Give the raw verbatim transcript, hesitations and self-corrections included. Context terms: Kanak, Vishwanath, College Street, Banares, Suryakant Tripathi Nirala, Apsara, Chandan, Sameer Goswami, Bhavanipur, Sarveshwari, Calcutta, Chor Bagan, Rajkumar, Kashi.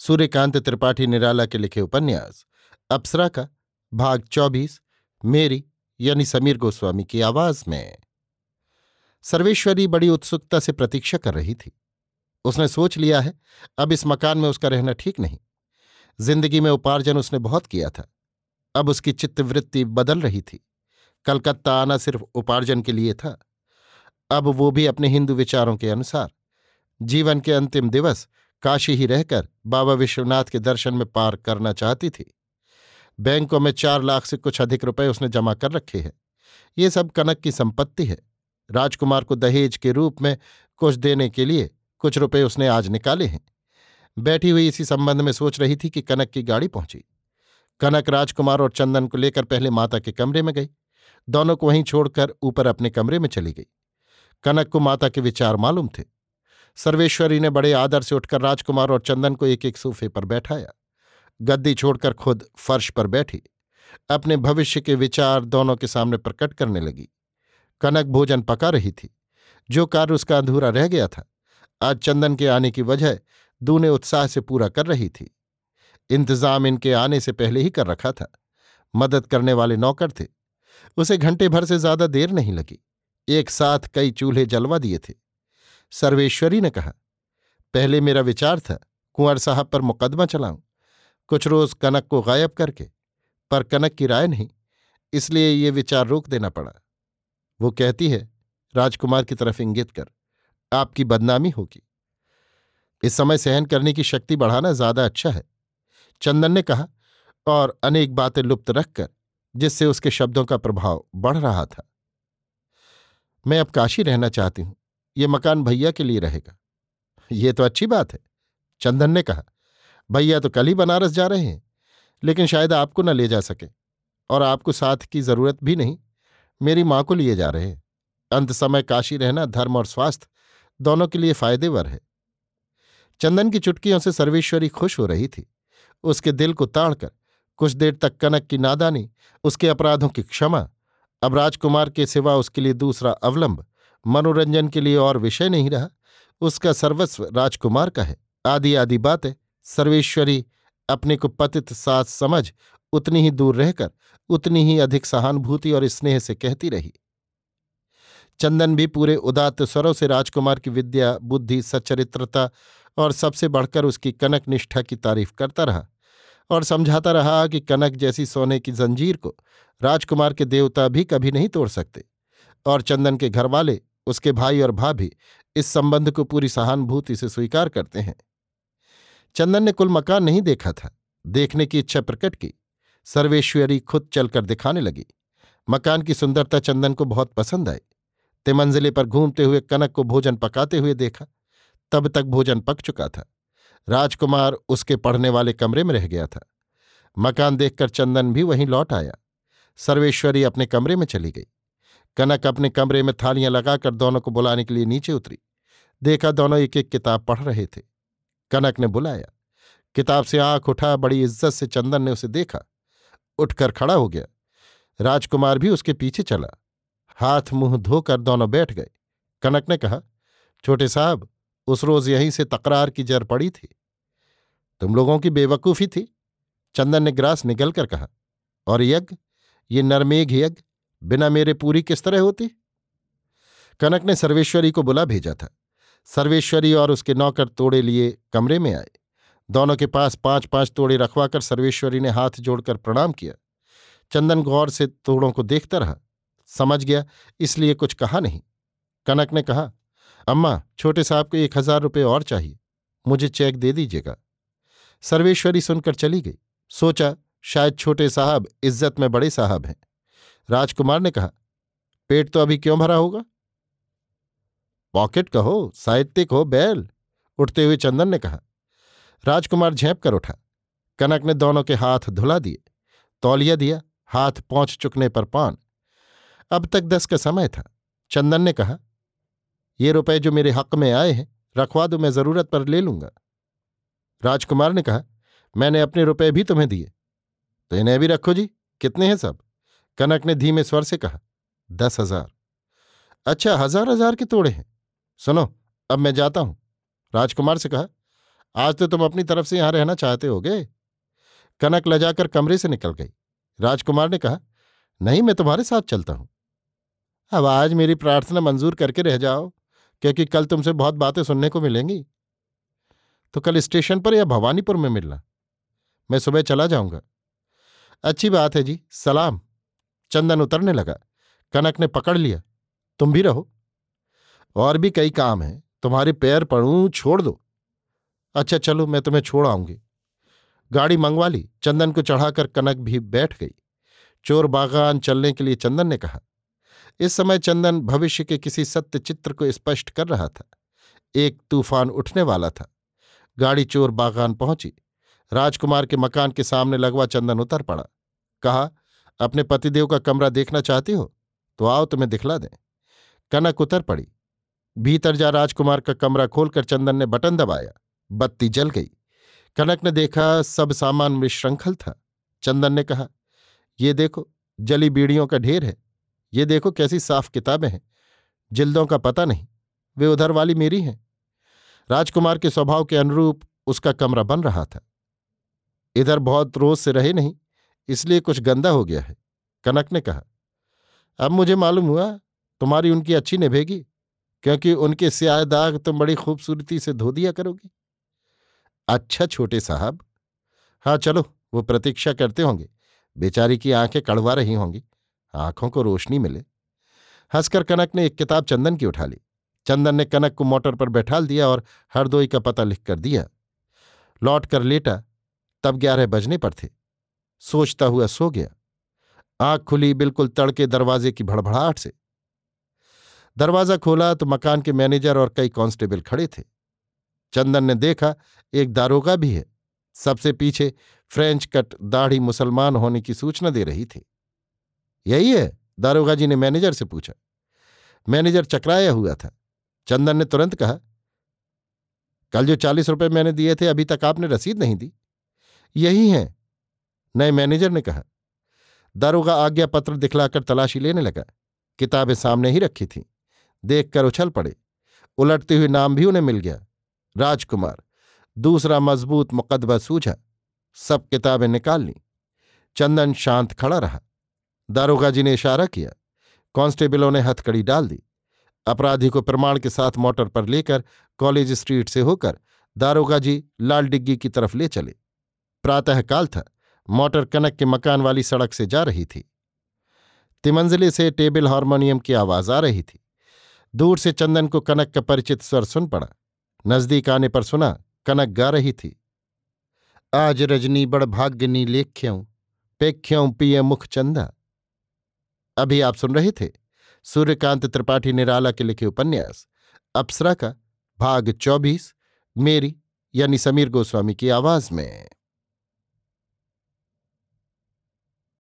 सूर्यकांत त्रिपाठी निराला के लिखे उपन्यास अप्सरा का भाग चौबीस, मेरी यानी समीर गोस्वामी की आवाज में। सर्वेश्वरी बड़ी उत्सुकता से प्रतीक्षा कर रही थी। उसने सोच लिया है अब इस मकान में उसका रहना ठीक नहीं। जिंदगी में उपार्जन उसने बहुत किया था, अब उसकी चित्तवृत्ति बदल रही थी। कलकत्ता आना सिर्फ उपार्जन के लिए था, अब वो भी अपने हिंदू विचारों के अनुसार। जीवन के अंतिम दिवस काशी ही रहकर बाबा विश्वनाथ के दर्शन में पार करना चाहती थी। बैंकों में चार लाख से कुछ अधिक रुपए उसने जमा कर रखे हैं। ये सब कनक की संपत्ति है। राजकुमार को दहेज के रूप में कुछ देने के लिए कुछ रुपए उसने आज निकाले हैं। बैठी हुई इसी संबंध में सोच रही थी कि कनक की गाड़ी पहुंची। कनक राजकुमार और चंदन को लेकर पहले माता के कमरे में गई, दोनों को वहीं छोड़कर ऊपर अपने कमरे में चली गई। कनक को माता के विचार मालूम थे। सर्वेश्वरी ने बड़े आदर से उठकर राजकुमार और चंदन को एक एक सोफे पर बैठाया। गद्दी छोड़कर खुद फर्श पर बैठी अपने भविष्य के विचार दोनों के सामने प्रकट करने लगी। कनक भोजन पका रही थी। जो कार्य उसका अधूरा रह गया था, आज चंदन के आने की वजह दूने उत्साह से पूरा कर रही थी। इंतजाम इनके आने से पहले ही कर रखा था। मदद करने वाले नौकर थे। उसे घंटे भर से ज्यादा देर नहीं लगी। एक साथ कई चूल्हे जलवा दिए थे। सर्वेश्वरी ने कहा, पहले मेरा विचार था कुंवर साहब पर मुकदमा चलाऊं, कुछ रोज कनक को गायब करके, पर कनक की राय नहीं, इसलिए ये विचार रोक देना पड़ा। वो कहती है राजकुमार की तरफ इंगित कर, आपकी बदनामी होगी। इस समय सहन करने की शक्ति बढ़ाना ज्यादा अच्छा है, चंदन ने कहा, और अनेक बातें लुप्त रखकर, जिससे उसके शब्दों का प्रभाव बढ़ रहा था। मैं अब काशी रहना चाहती हूं, ये मकान भैया के लिए रहेगा। ये तो अच्छी बात है, चंदन ने कहा। भैया तो कल ही बनारस जा रहे हैं, लेकिन शायद आपको न ले जा सके, और आपको साथ की जरूरत भी नहीं, मेरी माँ को लिए जा रहे हैं। अंत समय काशी रहना धर्म और स्वास्थ्य दोनों के लिए फायदेवर है। चंदन की चुटकियों से सर्वेश्वरी खुश हो रही थी। उसके दिल को ताड़कर कुछ देर तक कनक की नादानी, उसके अपराधों की क्षमा, अब राजकुमार के सिवा उसके लिए दूसरा अवलंब, मनोरंजन के लिए और विषय नहीं रहा, उसका सर्वस्व राजकुमार का है, आदि आदि बातें सर्वेश्वरी अपने को पतित साथ समझ उतनी ही दूर रहकर उतनी ही अधिक सहानुभूति और स्नेह से कहती रही। चंदन भी पूरे उदात्त स्वरों से राजकुमार की विद्या, बुद्धि, सच्चरित्रता और सबसे बढ़कर उसकी कनक निष्ठा की तारीफ करता रहा, और समझाता रहा कि कनक जैसी सोने की जंजीर को राजकुमार के देवता भी कभी नहीं तोड़ सकते, और चंदन के घरवाले, उसके भाई और भाभी इस संबंध को पूरी सहानुभूति से स्वीकार करते हैं। चंदन ने कुल मकान नहीं देखा था, देखने की इच्छा प्रकट की। सर्वेश्वरी खुद चलकर दिखाने लगी। मकान की सुंदरता चंदन को बहुत पसंद आई। तिमंजिले पर घूमते हुए कनक को भोजन पकाते हुए देखा। तब तक भोजन पक चुका था। राजकुमार उसके पढ़ने वाले कमरे में रह गया था। मकान देखकर चंदन भी वहीं लौट आया। सर्वेश्वरी अपने कमरे में चली गई। कनक अपने कमरे में थालियां लगाकर दोनों को बुलाने के लिए नीचे उतरी। देखा दोनों एक एक किताब पढ़ रहे थे। कनक ने बुलाया। किताब से आंख उठा, बड़ी इज्जत से चंदन ने उसे देखा, उठकर खड़ा हो गया। राजकुमार भी उसके पीछे चला। हाथ मुंह धोकर दोनों बैठ गए। कनक ने कहा, छोटे साहब, उस रोज यहीं से तकरार की जर पड़ी थी। तुम लोगों की बेवकूफ़ी थी, चंदन ने ग्रास निगल कर कहा। और यज्ञ, ये नरमेघ यज्ञ बिना मेरे पूरी किस तरह होती? कनक ने सर्वेश्वरी को बुला भेजा था। सर्वेश्वरी और उसके नौकर तोड़े लिए कमरे में आए। दोनों के पास पांच पांच तोड़े रखवाकर सर्वेश्वरी ने हाथ जोड़कर प्रणाम किया। चंदन गौर से तोड़ों को देखता रहा, समझ गया इसलिए कुछ कहा नहीं। कनक ने कहा, अम्मा छोटे साहब को एक हजार रुपये और चाहिए, मुझे चेक दे दीजिएगा। सर्वेश्वरी सुनकर चली गई। सोचा शायद छोटे साहब इज्जत में बड़े साहब हैं। राजकुमार ने कहा, पेट तो अभी क्यों भरा होगा, पॉकेट का हो, साहित्यिक हो, बैल। उठते हुए चंदन ने कहा। राजकुमार झेंप कर उठा। कनक ने दोनों के हाथ धुला दिए, तौलिया दिया, हाथ पहुंच चुकने पर पान। अब तक दस का समय था। चंदन ने कहा, ये रुपए जो मेरे हक में आए हैं रखवा दो, मैं जरूरत पर ले लूंगा। राजकुमार ने कहा, मैंने अपने रुपए भी तुम्हें दिए, तो इन्हें भी रखो जी। कितने हैं सब? कनक ने धीमे स्वर से कहा, दस हजार। अच्छा, हजार हजार के तोड़े हैं। सुनो, अब मैं जाता हूं। राजकुमार से कहा, आज तो तुम अपनी तरफ से यहां रहना चाहते होगे। कनक लजाकर कमरे से निकल गई। राजकुमार ने कहा, नहीं, मैं तुम्हारे साथ चलता हूं। अब आज मेरी प्रार्थना मंजूर करके रह जाओ, क्योंकि कल तुमसे बहुत बातें सुनने को मिलेंगी। तो कल स्टेशन पर या भवानीपुर में मिलना, मैं सुबह चला जाऊंगा। अच्छी बात है जी, सलाम। चंदन उतरने लगा। कनक ने पकड़ लिया, तुम भी रहो, और भी कई काम हैं, तुम्हारे पैर पड़ूं, छोड़ दो। अच्छा चलो, मैं तुम्हें छोड़ आऊंगी। गाड़ी मंगवा ली। चंदन को चढ़ाकर कनक भी बैठ गई। चोर बागान चलने के लिए चंदन ने कहा। इस समय चंदन भविष्य के किसी सत्य चित्र को स्पष्ट कर रहा था। एक तूफान उठने वाला था। गाड़ी चोर बागान पहुंची। राजकुमार के मकान के सामने लगवा चंदन उतर पड़ा। कहा, अपने पतिदेव का कमरा देखना चाहती हो तो आओ, तुम्हें दिखला दें। कनक उतर पड़ी। भीतर जा राजकुमार का कमरा खोलकर चंदन ने बटन दबाया। बत्ती जल गई। कनक ने देखा सब सामान विश्रृंखल था। चंदन ने कहा, ये देखो जली बीड़ियों का ढेर है, ये देखो कैसी साफ किताबें हैं, जिल्दों का पता नहीं, वे उधर वाली मेरी हैं। राजकुमार के स्वभाव के अनुरूप उसका कमरा बन रहा था। इधर बहुत रोज से रहे नहीं, इसलिए कुछ गंदा हो गया है। कनक ने कहा, अब मुझे मालूम हुआ तुम्हारी उनकी अच्छी निभेगी, क्योंकि उनके स्याह दाग तुम बड़ी खूबसूरती से धो दिया करोगी। अच्छा छोटे साहब, हाँ चलो, वो प्रतीक्षा करते होंगे, बेचारी की आंखें कड़वा रही होंगी, आंखों को रोशनी मिले। हंसकर कनक ने एक किताब चंदन की उठा ली। चंदन ने कनक को मोटर पर बैठा दिया और हरदोई का पता लिख कर दिया। लौट कर लेटा, तब ग्यारह बजने पर थे। सोचता हुआ सो गया। आंख खुली बिल्कुल तड़के दरवाजे की भड़भड़ाहट से। दरवाज़ा खोला तो मकान के मैनेजर और कई कांस्टेबल खड़े थे। चंदन ने देखा एक दारोगा भी है। सबसे पीछे फ्रेंच कट दाढ़ी मुसलमान होने की सूचना दे रही थी। यही है? दारोगा जी ने मैनेजर से पूछा। मैनेजर चकराया हुआ था। चंदन ने तुरंत कहा, कल जो चालीस रुपये मैंने दिए थे अभी तक आपने रसीद नहीं दी। यही हैं, नए मैनेजर ने कहा। दारोगा आज्ञा पत्र दिखलाकर तलाशी लेने लगा। किताबें सामने ही रखी थीं, देखकर उछल पड़े। उलटते हुए नाम भी उन्हें मिल गया, राजकुमार। दूसरा मजबूत मुकदमा सूझा। सब किताबें निकाल लीं। चंदन शांत खड़ा रहा। दारोगा जी ने इशारा किया। कांस्टेबलों ने हथकड़ी डाल दी। अपराधी को प्रमाण के साथ मोटर पर लेकर कॉलेज स्ट्रीट से होकर दारोगा जी लाल डिग्गी की तरफ ले चले। प्रातःकाल था। मोटर कनक के मकान वाली सड़क से जा रही थी। तिमंजिले से टेबल हारमोनियम की आवाज़ आ रही थी। दूर से चंदन को कनक का परिचित स्वर सुन पड़ा। नजदीक आने पर सुना कनक गा रही थी। आज रजनी बड़ भाग्यनी लेख्यों पेख्यों पिय मुख चंदा। अभी आप सुन रहे थे सूर्यकांत त्रिपाठी निराला के लिखे उपन्यास अप्सरा का भाग चौबीस, मेरी यानी समीर गोस्वामी की आवाज में।